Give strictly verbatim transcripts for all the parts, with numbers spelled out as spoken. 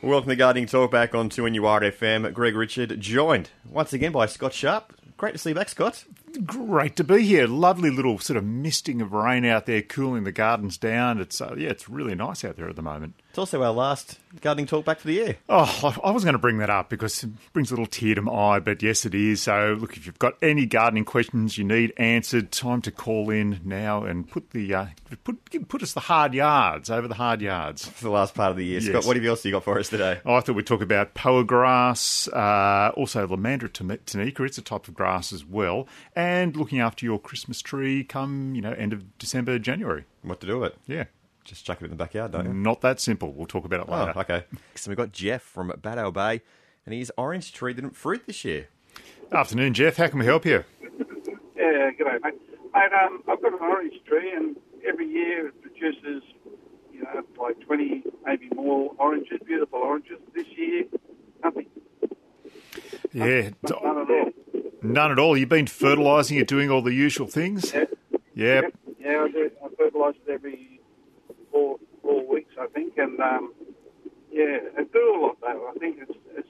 Welcome to Gardening Talk back on two N U R F M. Greg Richard, joined once again by Scott Sharp. Great to see you back, Scott. Great to be here. Lovely little sort of misting of rain out there, cooling the gardens down. It's uh, yeah, it's really nice out there at the moment. It's also our last gardening talk back for the year. Oh, I, I was going to bring that up because it brings a little tear to my eye, but yes, it is. So, look, if you've got any gardening questions you need answered, time to call in now and put the uh, put put us the hard yards over the hard yards. It's the last part of the year, yes. Scott. What else have you got for us today? Oh, I thought we'd talk about poa grass, uh, also lamandra tanika. It's a type of grass as well. And looking after your Christmas tree come, you know, end of December, January. What to do with it? Yeah. Just chuck it in the backyard, don't you? Not that simple. We'll talk about it later. Oh, okay. So we've got Jeff from Baddow Bay, and his orange tree didn't fruit this year. Afternoon, Jeff. How can we help you? Yeah, good day, mate. Mate, um, I've got an orange tree, and every year it produces, you know, like twenty, maybe more oranges, beautiful oranges. This year, nothing. Yeah. Nothing, none at all. None at all. You've been fertilising it, doing all the usual things? Yeah. Yeah, yep. Yeah, I do. I fertilise it every four, four weeks, I think. And, um, yeah, I do a lot, though. I think it's... it's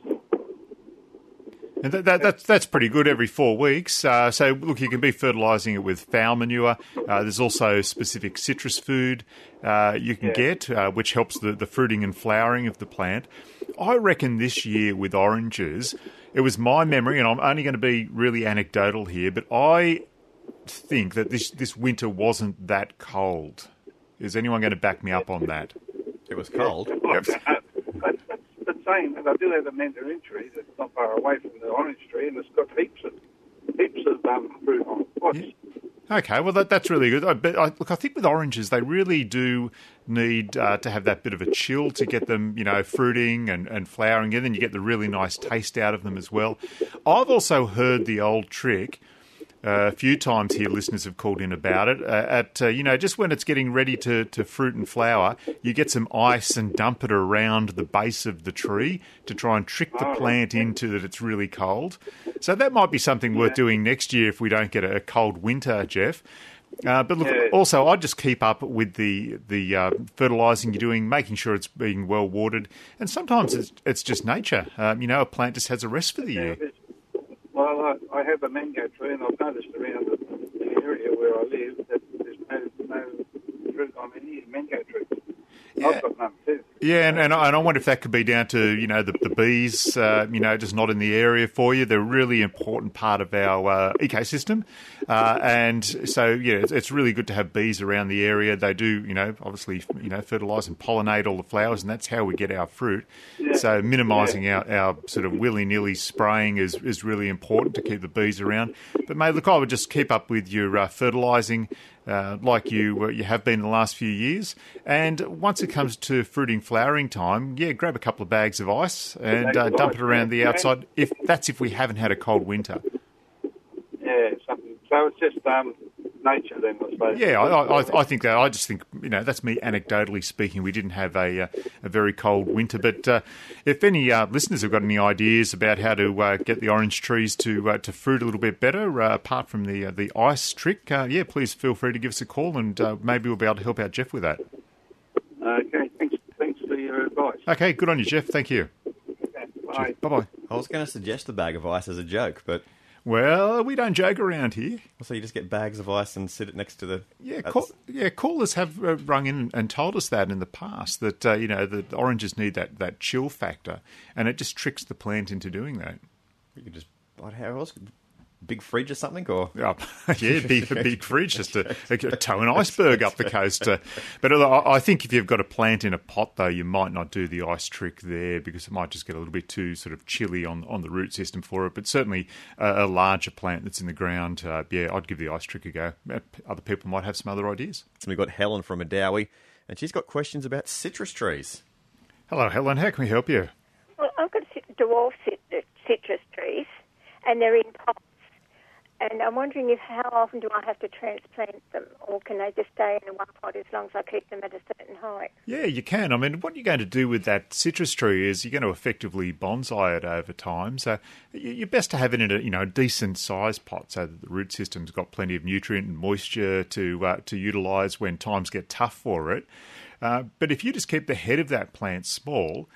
and that, that, that's, that's pretty good every four weeks. Uh, so, look, you can be fertilising it with fowl manure. Uh, there's also specific citrus food uh, you can yeah. get, uh, which helps the, the fruiting and flowering of the plant. I reckon this year with oranges... It was my memory, and I'm only going to be really anecdotal here, but I think that this, this winter wasn't that cold. Is anyone going to back me up on that? It was cold. Yeah. Yep. Uh, but, but, but saying that, I do have a mandarin tree that's not far away from the orange tree, and it's got heaps of heaps of um, fruit on it. Yeah. Okay, well, that, that's really good. I, but I, look, I think with oranges, they really do need uh, to have that bit of a chill to get them, you know, fruiting and, and flowering, and then you get the really nice taste out of them as well. I've also heard the old trick uh, a few times here. Listeners have called in about it. Uh, at uh, you know, just when it's getting ready to, to fruit and flower, you get some ice and dump it around the base of the tree to try and trick the plant into that it's really cold. So that might be something worth doing next year if we don't get a cold winter, Jeff. Uh, but look, yeah. Also, I just keep up with the the uh, fertilising you're doing, making sure it's being well watered, and sometimes it's it's just nature. Um, you know, a plant just has a rest for the yeah, year. Well, I, I have a mango tree, and I've noticed around the, the area where I live that there's no, no fruit on any mango tree. Yeah. I've got none too. Yeah, and, and, I, and I wonder if that could be down to, you know, the, the bees, uh, you know, just not in the area for you. They're a really important part of our uh, ecosystem. Uh, and so, yeah, it's, it's really good to have bees around the area. They do, you know, obviously, you know, fertilise and pollinate all the flowers, and that's how we get our fruit. Yeah. So minimising yeah. our, our sort of willy-nilly spraying is, is really important to keep the bees around. But, mate, look, I would just keep up with your uh, fertilising Uh, like you uh, you have been in the last few years. And once it comes to fruiting, flowering time, yeah, grab a couple of bags of ice and uh, dump it around the outside. If that's if we haven't had a cold winter. Yeah, something. So it's just um, nature then, I suppose. Yeah, I, I, I think that. I just think, you know, that's me anecdotally speaking. We didn't have a, uh, a very cold winter. But uh, if any uh, listeners have got any ideas about how to uh, get the orange trees to uh, to fruit a little bit better, uh, apart from the uh, the ice trick, uh, yeah, please feel free to give us a call, and uh, maybe we'll be able to help out Jeff with that. Okay, thanks, thanks for your advice. Okay, good on you, Jeff. Thank you. Okay, bye. Bye-bye. I was going to suggest the bag of ice as a joke, but... Well, we don't joke around here. So you just get bags of ice and sit it next to the... Yeah, call, yeah callers have uh, rung in and told us that in the past, that, uh, you know, the oranges need that, that chill factor, and it just tricks the plant into doing that. You could just... How else? Big fridge or something? Or oh, yeah, big, big fridge, just to tow an iceberg up the coast. Uh, but I think if you've got a plant in a pot, though, you might not do the ice trick there because it might just get a little bit too sort of chilly on, on the root system for it. But certainly a, a larger plant that's in the ground, uh, yeah, I'd give the ice trick a go. Other people might have some other ideas. We've got Helen from Medowie, and she's got questions about citrus trees. Hello, Helen. How can we help you? Well, I've got dwarf citrus trees, and they're in pots. And I'm wondering if how often do I have to transplant them, or can they just stay in one pot as long as I keep them at a certain height? Yeah, you can. I mean, what you're going to do with that citrus tree is you're going to effectively bonsai it over time. So you're best to have it in a you know decent sized pot so that the root system's got plenty of nutrient and moisture to uh, to utilise when times get tough for it. Uh, but if you just keep the head of that plant small,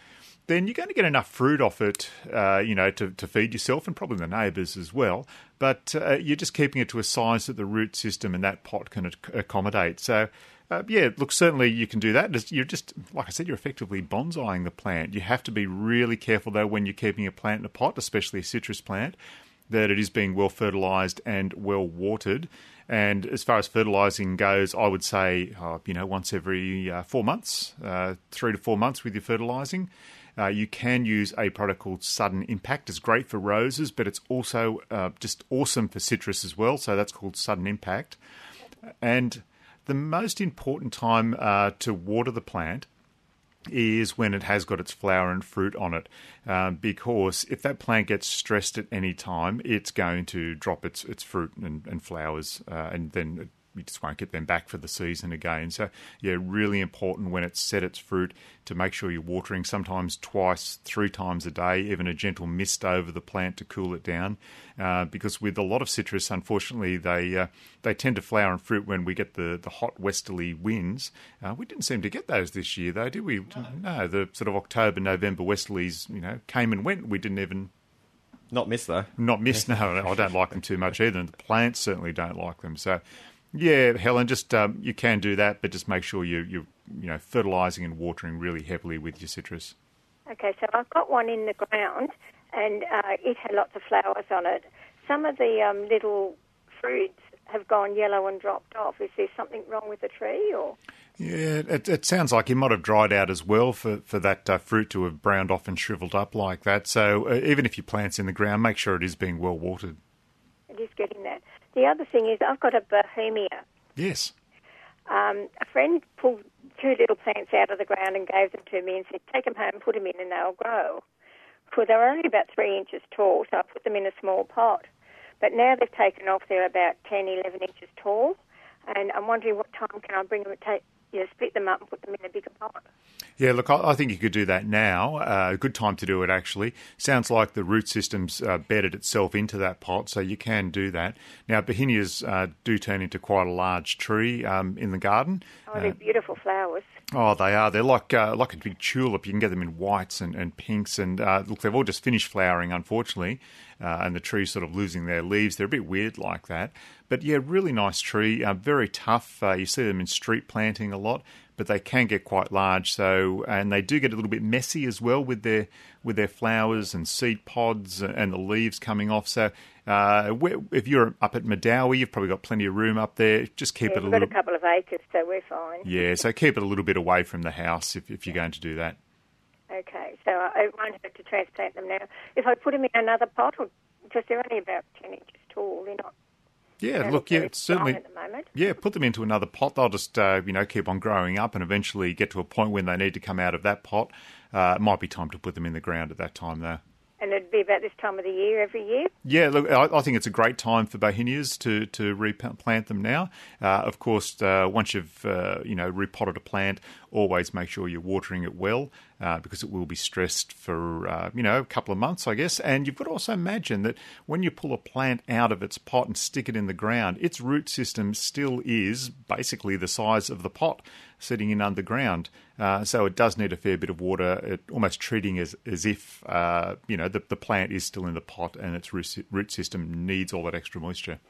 then you're going to get enough fruit off it, uh, you know, to, to feed yourself and probably the neighbours as well. But uh, you're just keeping it to a size that the root system in that pot can ac- accommodate. So, uh, yeah, look, certainly you can do that. You're just, like I said, you're effectively bonsaiing the plant. You have to be really careful, though, when you're keeping a plant in a pot, especially a citrus plant, that it is being well fertilised and well watered. And as far as fertilising goes, I would say, uh, you know, once every uh, four months, uh, three to four months with your fertilising. Uh, you can use a product called Sudden Impact. It's great for roses, but it's also uh, just awesome for citrus as well. So that's called Sudden Impact. And the most important time uh, to water the plant is when it has got its flower and fruit on it, uh, because if that plant gets stressed at any time, it's going to drop its, its fruit and, and flowers, uh, and then it we just won't get them back for the season again. So, yeah, really important when it's set its fruit to make sure you're watering sometimes twice, three times a day, even a gentle mist over the plant to cool it down. Uh, because with a lot of citrus, unfortunately, they uh, they tend to flower and fruit when we get the, the hot westerly winds. Uh, we didn't seem to get those this year, though, did we? No. no, the sort of October, November westerlies, you know, came and went. We didn't even... Not miss, though. Not miss, no. I don't like them too much either, and the plants certainly don't like them. So... Yeah, Helen, just um, you can do that, but just make sure you you you know fertilising and watering really heavily with your citrus. Okay, so I've got one in the ground, and uh, it had lots of flowers on it. Some of the um, little fruits have gone yellow and dropped off. Is there something wrong with the tree, or? Yeah, it, it sounds like it might have dried out as well for, for that uh, fruit to have browned off and shriveled up like that. So uh, even if your plant's in the ground, make sure it is being well watered. It is getting that. The other thing is I've got a Bohemia. Yes. Um, a friend pulled two little plants out of the ground and gave them to me and said, take them home, put them in and they'll grow. Well, they were only about three inches tall, so I put them in a small pot. But now they've taken off, they're about ten, eleven inches tall, and I'm wondering what time can I bring them and take... You know, split them up and put them in a bigger pot. Yeah, look, I, I think you could do that now. A uh, good time to do it, actually. Sounds like the root system's uh, bedded itself into that pot, so you can do that. Now, Bohemias uh, do turn into quite a large tree um, in the garden. Oh, they're uh, beautiful flowers. Oh, they are. They're like uh, like a big tulip. You can get them in whites and, and pinks. And uh, look, they've all just finished flowering, unfortunately, uh, and the tree's sort of losing their leaves. They're a bit weird like that. But, yeah, really nice tree, uh, very tough. Uh, you see them in street planting a lot, but they can get quite large. So, and they do get a little bit messy as well with their with their flowers and seed pods and the leaves coming off. So uh, if you're up at Medowie, you've probably got plenty of room up there. Just keep yeah, it a little... we've got a couple of acres, so we're fine. Yeah, so keep it a little bit away from the house if, if you're going to do that. Okay, so I won't have to transplant them now. If I put them in another pot, or because they're only about ten inches tall, they're not... Yeah, look, yeah, certainly. Yeah, put them into another pot. They'll just, uh, you know, keep on growing up and eventually get to a point when they need to come out of that pot. Uh, it might be time to put them in the ground at that time, though. And it'd be about this time of the year every year? Yeah, look, I, I think it's a great time for Bohemias to, to replant them now. Uh, of course, uh, once you've, uh, you know, repotted a plant, always make sure you're watering it well uh, because it will be stressed for, uh, you know, a couple of months, I guess. And you've got to also imagine that when you pull a plant out of its pot and stick it in the ground, its root system still is basically the size of the pot sitting in underground. Uh, so it does need a fair bit of water, it, almost treating as, as if, uh, you know, the, the plant is still in the pot and its root system needs all that extra moisture.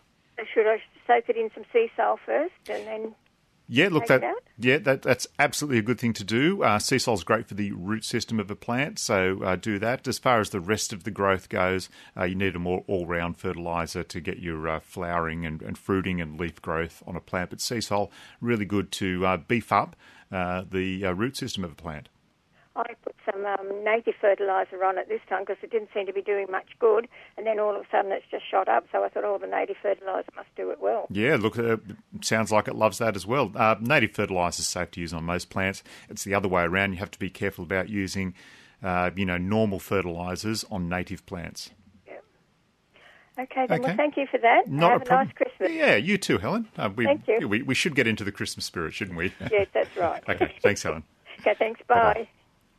Should I soak it in some Seasol first and then... Yeah, look, that, yeah, that that's absolutely a good thing to do. Uh, Seasol is great for the root system of a plant, so uh, do that. As far as the rest of the growth goes, uh, you need a more all-round fertiliser to get your uh, flowering and, and fruiting and leaf growth on a plant. But Seasol, really good to uh, beef up uh, the uh, root system of a plant. I put some um, native fertiliser on it this time because it didn't seem to be doing much good, and then all of a sudden it's just shot up, so I thought, oh, the native fertiliser must do it well. Yeah, look, uh, sounds like it loves that as well. Uh, native fertiliser is safe to use on most plants. It's the other way around. You have to be careful about using, uh, you know, normal fertilisers on native plants. Yeah. Okay, then, okay. Well, thank you for that. Not Have a, a nice Christmas. Yeah, you too, Helen. Uh, we, thank you. We, we should get into the Christmas spirit, shouldn't we? Yes, that's right. Okay, thanks, Helen. Okay, thanks, bye. Bye-bye.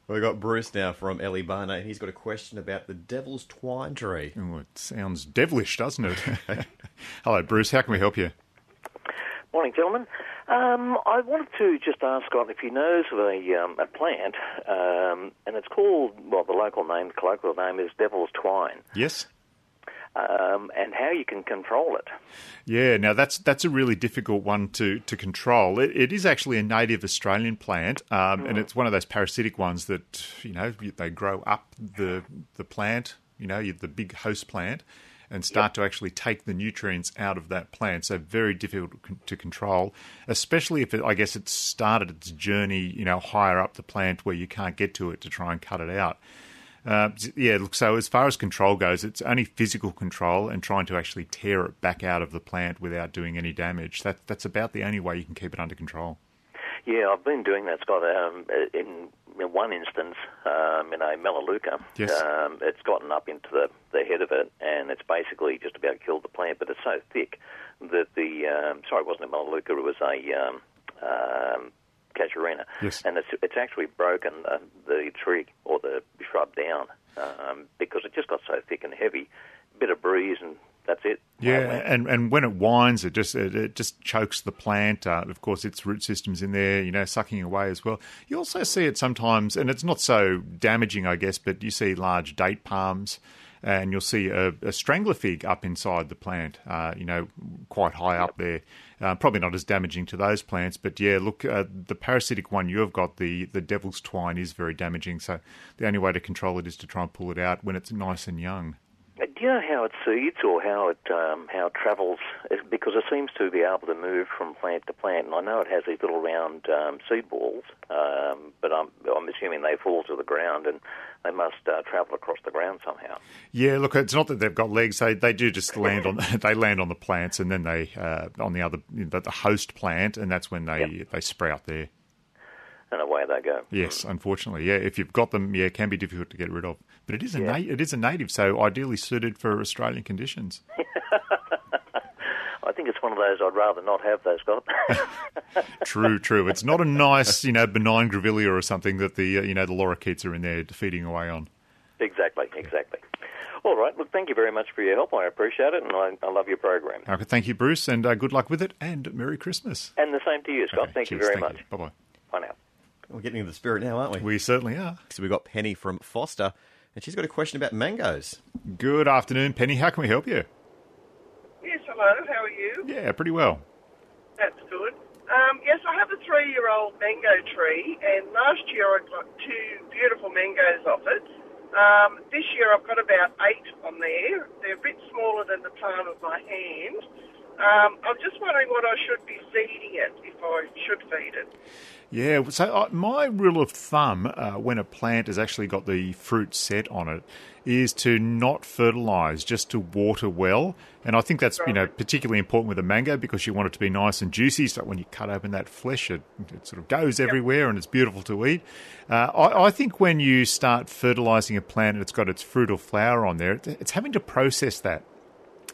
We've got Bruce now from Ellie Barney, and he's got a question about the devil's twine tree. Oh, it sounds devilish, doesn't it? Hello, Bruce. How can we help you? Morning, gentlemen. Um, I wanted to just ask Scott if he knows of a, um, a plant, um, and it's called, well, the local name, the colloquial name is Devil's Twine. Yes. Um, and how you can control it. Yeah, now that's that's a really difficult one to, to control. It, it is actually a native Australian plant, um, mm. and it's one of those parasitic ones that, you know, they grow up the the plant, you know, the big host plant, and start yep. to actually take the nutrients out of that plant. So very difficult to control, especially if it, I guess, it started its journey, you know, higher up the plant where you can't get to it to try and cut it out. Uh, yeah, look, so as far as control goes, it's only physical control and trying to actually tear it back out of the plant without doing any damage. That, that's about the only way you can keep it under control. Yeah, I've been doing that, Scott, um, in, in one instance, um, in a Melaleuca. Yes. Um, it's gotten up into the, the head of it, and it's basically just about killed the plant, but it's so thick that the... Um, sorry, it wasn't a Melaleuca, it was a um, um, Casuarina. Yes. And it's, it's actually broken uh, the tree or the shrub down um, because it just got so thick and heavy, bit of breeze and... That's it. Yeah, and, and when it winds, it just it, it just chokes the plant. Uh, of course, its root system's in there, you know, sucking away as well. You also see it sometimes, and it's not so damaging, I guess, but you see large date palms, and you'll see a, a strangler fig up inside the plant, uh, you know, quite high yep. up there. Uh, probably not as damaging to those plants, but yeah, look, uh, the parasitic one you've got, the, the devil's twine, is very damaging, so the only way to control it is to try and pull it out when it's nice and young. Do you know how it seeds or how it um, how it travels? Because it seems to be able to move from plant to plant, and I know it has these little round um, seed balls, um, but I'm, I'm assuming they fall to the ground and they must uh, travel across the ground somehow. Yeah, look, it's not that they've got legs; they they do just land on they land on the plants, and then they uh, on the other the host plant, and that's when they yep. they sprout there. And away they go. Yes, unfortunately, yeah. If you've got them, yeah, it can be difficult to get rid of. But it is a yeah. na- it is a native, so ideally suited for Australian conditions. I think it's one of those I'd rather not have those, Scott. True, true. It's not a nice, you know, benign grevillea or something that the uh, you know the lorikeets are in there feeding away on. Exactly, exactly. All right. Look, thank you very much for your help. I appreciate it, and I, I love your program. Okay, thank you, Bruce, and uh, good luck with it, and Merry Christmas. And the same to you, Scott. Okay, thank cheers, you very thank much. Bye bye. Bye now. We're getting into the spirit now, aren't we? We certainly are. So we've got Penny from Foster, and she's got a question about mangoes. Good afternoon, Penny. How can we help you? Yes, hello. How are you? Yeah, pretty well. That's good. Um, yes, I have a three-year-old mango tree, and last year I got two beautiful mangoes off it. Um, this year I've got about eight on there. They're a bit smaller than the palm of my hand. Um, I'm just wondering what I should be feeding it, if I should feed it. Yeah, so my rule of thumb uh, when a plant has actually got the fruit set on it is to not fertilise, just to water well. And I think that's right. you know particularly important with a mango because you want it to be nice and juicy. So when you cut open that flesh, it, it sort of goes yep. everywhere and it's beautiful to eat. Uh, I, I think when you start fertilising a plant and it's got its fruit or flower on there, it's having to process that.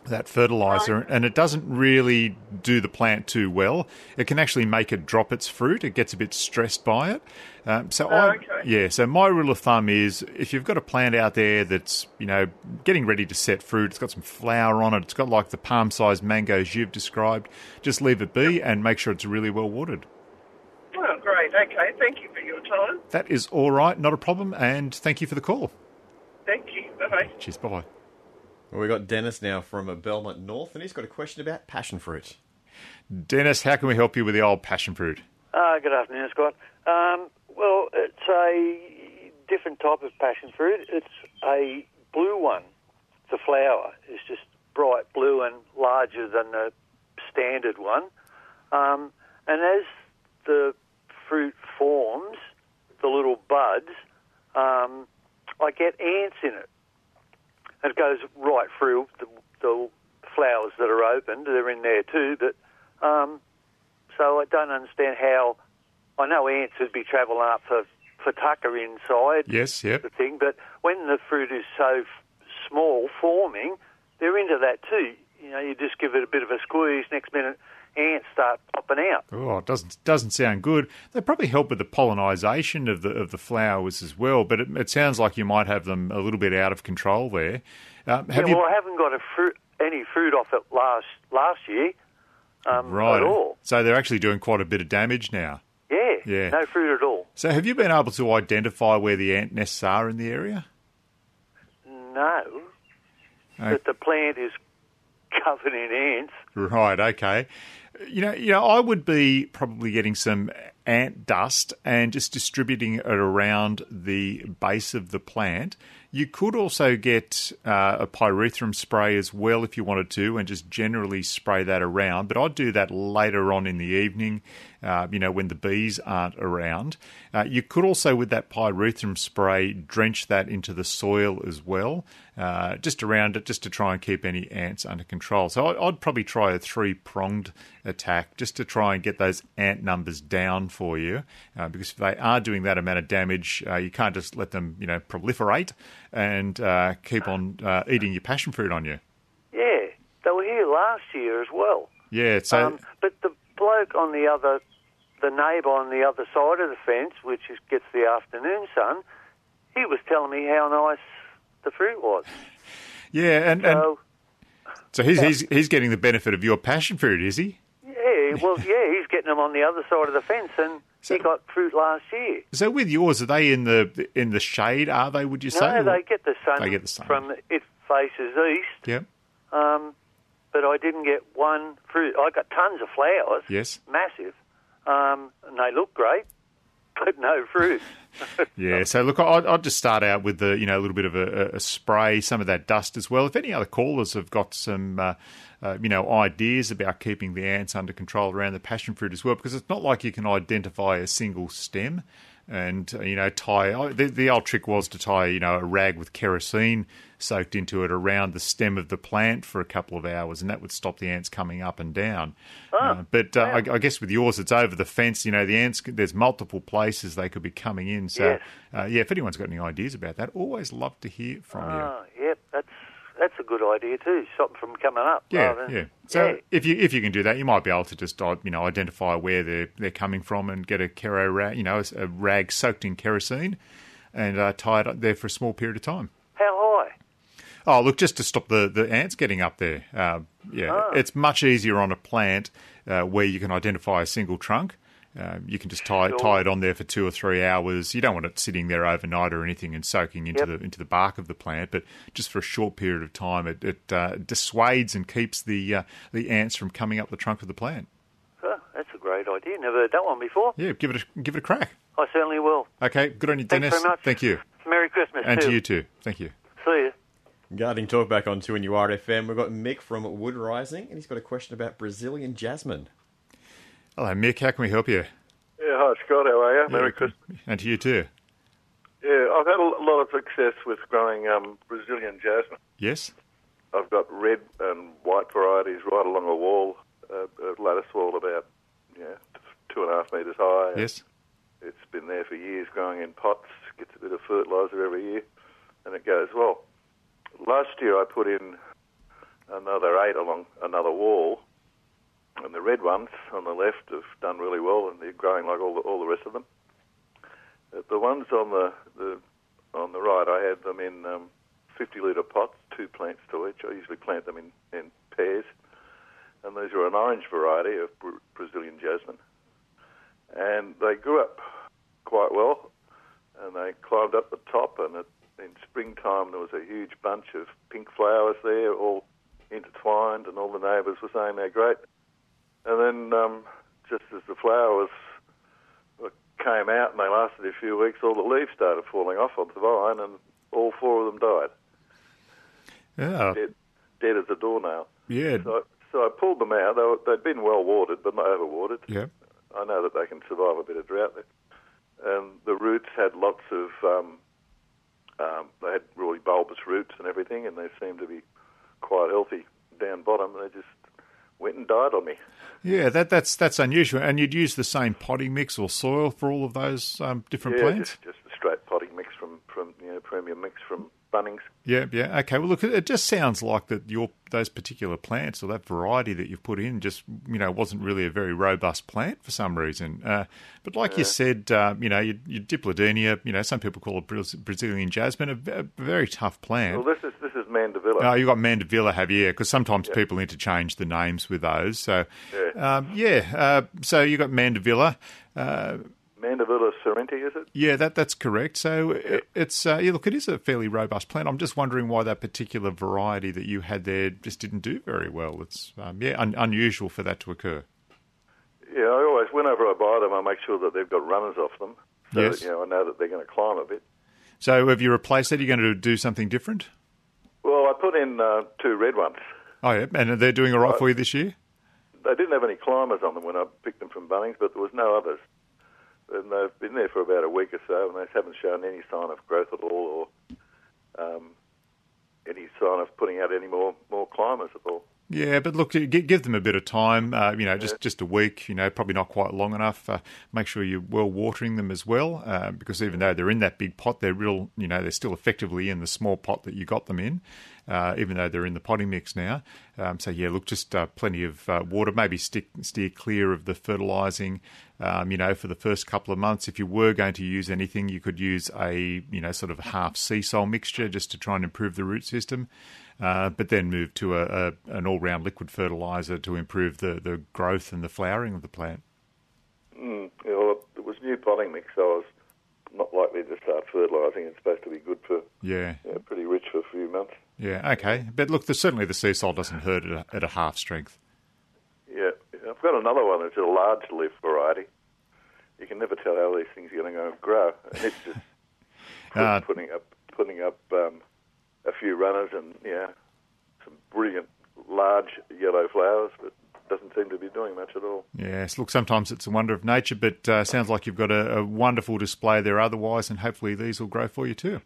that fertilizer, and it doesn't really do the plant too well. It can actually make it drop its fruit. It gets a bit stressed by it. Um, so oh, I, okay. yeah, so my rule of thumb is if you've got a plant out there that's, you know, getting ready to set fruit, it's got some flower on it, it's got like the palm-sized mangoes you've described, just leave it be and make sure it's really well watered. Oh, great. Okay. Thank you for your time. That is all right. Not a problem. And thank you for the call. Thank you. Bye-bye. Cheers. Bye-bye. Well, we've got Dennis now from Belmont North, and he's got a question about passion fruit. Dennis, how can we help you with the old passion fruit? Uh, good afternoon, Scott. Um, well, it's a different type of passion fruit. It's a blue one. The flower is just bright blue and larger than the standard one. Um, and as the fruit forms, the little buds, um, I get ants in it. And it goes right through the, the flowers that are opened. They're in there too, but um, so I don't understand how. I know ants would be travelling up for, for tucker inside. Yes, yep. The thing, but when the fruit is so f- small forming, they're into that too. You know, you just give it a bit of a squeeze. Next minute, ants start popping out. Oh, it doesn't doesn't sound good. They probably help with the pollinisation of the of the flowers as well. But it, it sounds like you might have them a little bit out of control there. Um, have yeah, well, you... I haven't got a fruit, any fruit off it last last year. um, right. at all. So they're actually doing quite a bit of damage now. Yeah, yeah, no fruit at all. So have you been able to identify where the ant nests are in the area? No, okay. But the plant is covered in ants. Right, okay. You know, you know, I would be probably getting some ant dust and just distributing it around the base of the plant. You could also get uh, a pyrethrum spray as well if you wanted to and just generally spray that around. But I'd do that later on in the evening, uh, you know, when the bees aren't around. Uh, you could also, with that pyrethrum spray, drench that into the soil as well, uh, just around it, just to try and keep any ants under control. So I'd, I'd probably try a three-pronged attack just to try and get those ant numbers down for you, uh, because if they are doing that amount of damage, uh, you can't just let them, you know, proliferate and uh, keep on uh, eating your passion fruit on you. Yeah, they were here last year as well. Yeah, so... Um, but the bloke on the other, the neighbour on the other side of the fence, which is, gets the afternoon sun, he was telling me how nice the fruit was. Yeah, and... So, and, so he's, he's, he's getting the benefit of your passion fruit, is he? Yeah, well, yeah, he's getting them on the other side of the fence and... So, he got fruit last year. So with yours, are they in the in the shade, are they, would you say? No, they get the sun, they get the sun. From it faces east. Yep. Um, but I didn't get one fruit. I got tons of flowers. Yes. Massive. Um, and they look great, but no fruit. Yeah, so look, I'd, I'd just start out with the, you know, a little bit of a, a spray, some of that dust as well. If any other callers have got some, uh, uh, you know, ideas about keeping the ants under control around the passion fruit as well, because it's not like you can identify a single stem and, uh, you know, tie... The, the old trick was to tie, you know, a rag with kerosene soaked into it around the stem of the plant for a couple of hours, and that would stop the ants coming up and down. Oh, uh, but uh, yeah. I, I guess with yours, it's over the fence. You know, the ants, there's multiple places they could be coming in. So, yes. uh, yeah, if anyone's got any ideas about that, always love to hear from oh, you. Yep, that's that's a good idea too, stop them from coming up. Yeah, than, yeah. So yeah. if you if you can do that, you might be able to just, you know, identify where they're, they're coming from and get a kero rag, you know, a rag soaked in kerosene and uh, tie it up there for a small period of time. How high? Oh, look, just to stop the, the ants getting up there. Uh, yeah, oh. It's much easier on a plant uh, where you can identify a single trunk. Uh, you can just tie, sure. tie it on there for two or three hours. You don't want it sitting there overnight or anything and soaking into yep. the into the bark of the plant, but just for a short period of time, it, it uh, dissuades and keeps the uh, the ants from coming up the trunk of the plant. Oh, that's a great idea. Never heard that one before. Yeah, give it a, give it a crack. I certainly will. Okay, good on you, Dennis. Thanks very much. Thank you. Merry Christmas. And too. to you too. Thank you. See you. Guarding Talkback on two N U R F M, we've got Mick from Wood Rising, and he's got a question about Brazilian jasmine. Hello, Mick. How can we help you? Yeah, hi, Scott. How are you? Yeah, Merry Christmas. And to you too. Yeah, I've had a lot of success with growing um, Brazilian jasmine. Yes. I've got red and white varieties right along a wall, uh, a lattice wall about yeah, two and a half metres high. Yes. It's been there for years, growing in pots, gets a bit of fertiliser every year, and it goes well. Last year I put in another eight along another wall, and the red ones on the left have done really well, and they're growing like all the, all the rest of them. But the ones on the, the on the right, I had them in um, fifty litre pots, two plants to each. I usually plant them in, in pairs, and these are an orange variety of Brazilian jasmine. And they grew up quite well, and they climbed up the top, and it in springtime, there was a huge bunch of pink flowers there, all intertwined, and all the neighbours were saying they're great. And then um, just as the flowers came out and they lasted a few weeks, all the leaves started falling off of the vine, and all four of them died. Yeah. Dead, dead as a doornail. Yeah. So, so I pulled them out. They were, they'd been well watered, but not overwatered. Yeah. I know that they can survive a bit of drought there. And the roots had lots of... Um, Um, they had really bulbous roots and everything, and they seemed to be quite healthy down bottom. They just went and died on me. Yeah, that, that's that's unusual. And you'd use the same potting mix or soil for all of those um, different yeah, plants? Yeah, just, just a straight potting mix from, from you know, premium mix from Bunnings. Yeah, yeah. Okay, well, look, it just sounds like that your those particular plants or that variety that you've put in just, you know, wasn't really a very robust plant for some reason. Uh, but like yeah. you said, uh, you know, your, your Dipladenia, you know, some people call it Brazilian jasmine, a, a very tough plant. Well, this is this is Mandevilla. Oh, you got Mandevilla, have you? Yeah, because sometimes yeah. people interchange the names with those. So, yeah. Um, yeah uh, so you got Mandevilla. Uh, Mandevilla Sorenti, is it? Yeah, that that's correct. So yeah. it, it's uh, yeah, look, it is a fairly robust plant. I'm just wondering why that particular variety that you had there just didn't do very well. It's um, yeah, un- unusual for that to occur. Yeah, I always, whenever I buy them, I make sure that they've got runners off them. So yes. that, you know, I know that they're going to climb a bit. So have you replaced that? Are you going to do something different? Well, I put in uh, two red ones. Oh, yeah, and they're doing all right I, for you this year? They didn't have any climbers on them when I picked them from Bunnings, but there was no others. And they've been there for about a week or so, and they haven't shown any sign of growth at all or um, any sign of putting out any more, more climbers at all. Yeah, but look, give them a bit of time, uh, you know, just, yeah. just a week, you know, probably not quite long enough. Uh, make sure you're well watering them as well, uh, because even though they're in that big pot, they're real, you know, they're still effectively in the small pot that you got them in, uh, even though they're in the potting mix now. Um, so, yeah, look, just uh, plenty of uh, water. Maybe stick, steer clear of the fertilising, um, you know, for the first couple of months. If you were going to use anything, you could use a, you know, sort of half Seasol mixture just to try and improve the root system. Uh, but then move to a, a an all-round liquid fertiliser to improve the, the growth and the flowering of the plant. Mm, yeah, well, it was new potting mix, so I was not likely to start fertilising. It's supposed to be good for, yeah, yeah pretty rich for a few months. Yeah, okay. But look, the, certainly the Seasol doesn't hurt at a, at a half strength. Yeah, I've got another one that's a large-leaf variety. You can never tell how these things are going to grow. And it's just put, uh, putting up... Putting up um, a few runners and, yeah, some brilliant large yellow flowers, but doesn't seem to be doing much at all. Yes, look, sometimes it's a wonder of nature, but uh, sounds like you've got a, a wonderful display there otherwise, and hopefully these will grow for you too.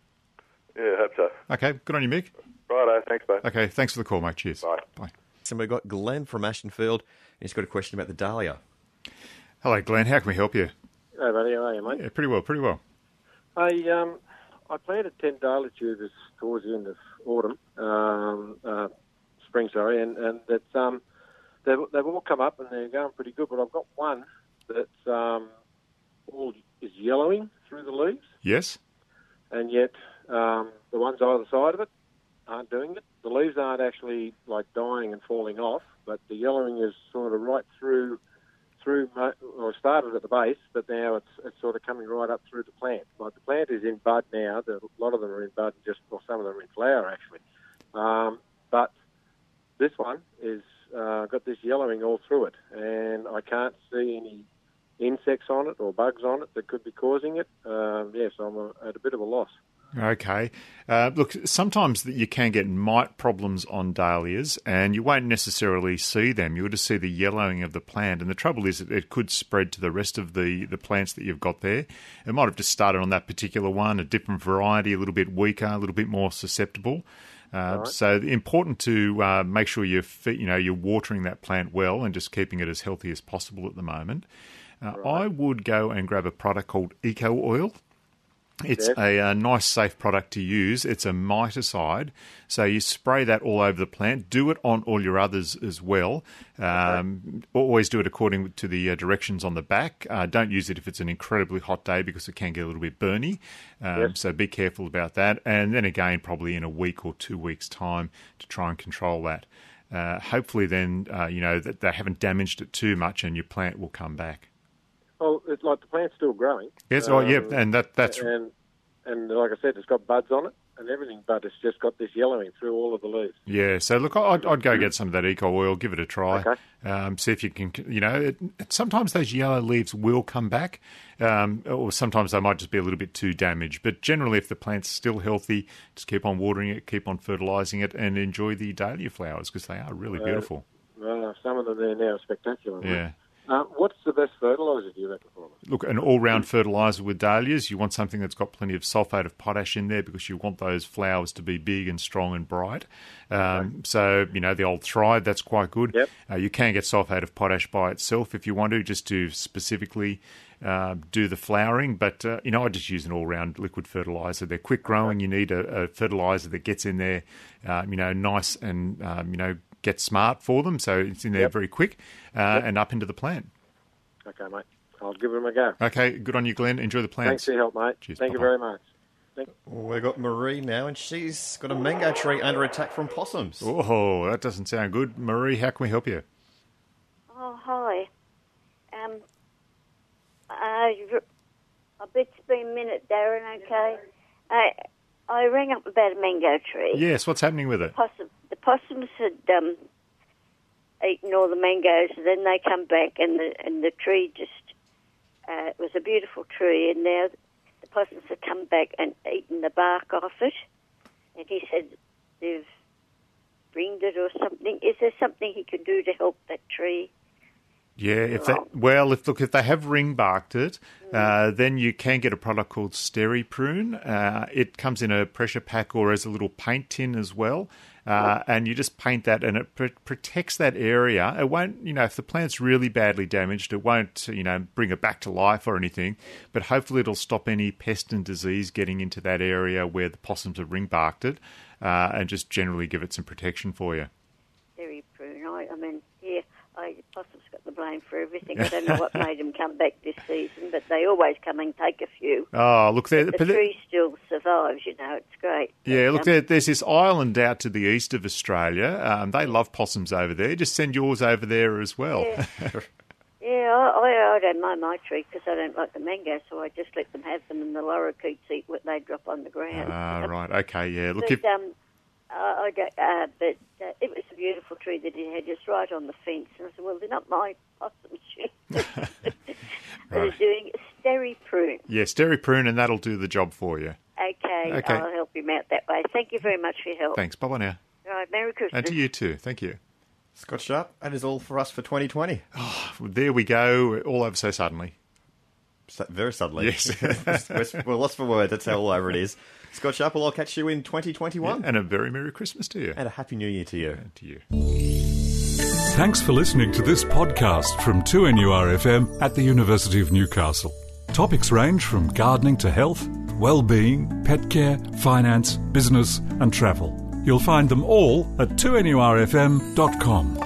Yeah, I hope so. Okay, good on you, Mick. Righto, thanks, mate. Okay, thanks for the call, mate. Cheers. Bye. Bye. So we've got Glenn from Ashtonfield, and he's got a question about the dahlia. Hello, Glenn. How can we help you? Hey, buddy. How are you, mate? Yeah, pretty well, pretty well. I, um... I planted ten dahlia tubers towards the end of autumn, um, uh, spring, sorry, and, and that's, um, they've, they've all come up and they're going pretty good, but I've got one that's um, all is yellowing through the leaves. Yes. And yet um, the ones either side of it aren't doing it. The leaves aren't actually like dying and falling off, but the yellowing is sort of right through, through, or started at the base, but now it's it's sort of coming right up through the plant. Like the plant is in bud now. The, a lot of them are in bud, just or some of them are in flower actually. Um, but this one is uh, got this yellowing all through it, and I can't see any insects on it or bugs on it that could be causing it. Um, yes, yeah, so I'm a, at a bit of a loss. Okay. Uh, look, sometimes you can get mite problems on dahlias and you won't necessarily see them. You'll just see the yellowing of the plant. And the trouble is that it could spread to the rest of the, the plants that you've got there. It might have just started on that particular one, a different variety, a little bit weaker, a little bit more susceptible. Uh, right. So important to uh, make sure you're, you know, you're watering that plant well and just keeping it as healthy as possible at the moment. Uh, right. I would go and grab a product called Eco Oil. It's a, a nice, safe product to use. It's a miticide. So you spray that all over the plant. Do it on all your others as well. Um, okay. Always do it according to the directions on the back. Uh, don't use it if it's an incredibly hot day because it can get a little bit burny. Um, yep. So be careful about that. And then again, probably in a week or two weeks' time to try and control that. Uh, hopefully then, uh, you know, that they haven't damaged it too much and your plant will come back. Well, it's like the plant's still growing. Yes, oh, um, yeah, and that, that's... And, and like I said, it's got buds on it and everything, but it's just got this yellowing through all of the leaves. Yeah, so look, I'd, I'd go get some of that Eco Oil, give it a try, okay. um, see if you can... You know, it, sometimes those yellow leaves will come back, um, or sometimes they might just be a little bit too damaged. But generally, if the plant's still healthy, just keep on watering it, keep on fertilising it, and enjoy the dahlia flowers because they are really uh, beautiful. Well, some of them there now are spectacular. Yeah. Right? Uh, what's the best fertiliser do you reckon for them? Look, an all-round fertiliser with dahlias, you want something that's got plenty of sulphate of potash in there because you want those flowers to be big and strong and bright. Um, okay. So, you know, the old Thrive, that's quite good. Yep. Uh, you can get sulphate of potash by itself if you want to, just to specifically uh, do the flowering. But, uh, you know, I just use an all-round liquid fertiliser. They're quick-growing. You need a, a fertiliser that gets in there, uh, you know, nice and, um, you know, get smart for them, so it's in there yep. very quick uh, yep. and up into the plant. Okay, mate. I'll give them a go. Okay, good on you, Glenn. Enjoy the plants. Thanks for your help, mate. Cheers. Thank Bye-bye. you very much. We've got Marie now, and she's got a mango tree under attack from possums. Oh, that doesn't sound good. Marie, how can we help you? Oh, hi. Um, I, I bet it's been a minute, Darren, okay? I, I rang up about a mango tree. Yes, what's happening with it? Possum, the possums had um, eaten all the mangoes, and then they come back, and the, and the tree just... Uh, it was a beautiful tree, and now... possums have come back and eaten the bark off it, and he said they've ringed it or something. Is there something he can do to help that tree? Yeah, if that well, if look, if they have ring barked it, mm. uh, then you can get a product called Steri Prune. Uh, it comes in a pressure pack or as a little paint tin as well, uh, oh. and you just paint that, and it pr- protects that area. It won't, you know, if the plant's really badly damaged, it won't, you know, bring it back to life or anything. But hopefully, it'll stop any pest and disease getting into that area where the possums have ring barked it, uh, and just generally give it some protection for you. Steri Prune, I, I mean, yeah, I possums. The blame for everything. I don't know what made them come back this season, but they always come and take a few. Oh, look, there, the tree still survives, you know, it's great. Yeah, look, there, there's this island out to the east of Australia. Um, they love possums over there. Just send yours over there as well. Yeah, yeah I, I, I don't mow my tree because I don't like the mango, so I just let them have them, and the lorikeets eat what they drop on the ground. Ah, right, okay, yeah. Look, but, if... Um, I don't, uh, but uh, it was a beautiful tree that he had just right on the fence. And I said, well, they're not my possum trees. They're doing Steri Prune. Yeah, Steri Prune, and that'll do the job for you. Okay, okay, I'll help him out that way. Thank you very much for your help. Thanks. Bye-bye now. All right, Merry Christmas. And to you too. Thank you. Scott Sharp, that is all for us for twenty twenty. Oh, there we go. All over so suddenly. So, very suddenly. Yes. We're lost for words. That's how all over it is. Scott Sharp, I'll catch you in twenty twenty-one. Yeah, and a very Merry Christmas to you. And a Happy New Year to you. And to you. Thanks for listening to this podcast from two N U R F M at the University of Newcastle. Topics range from gardening to health, well-being, pet care, finance, business and travel. You'll find them all at two N U R F M dot com.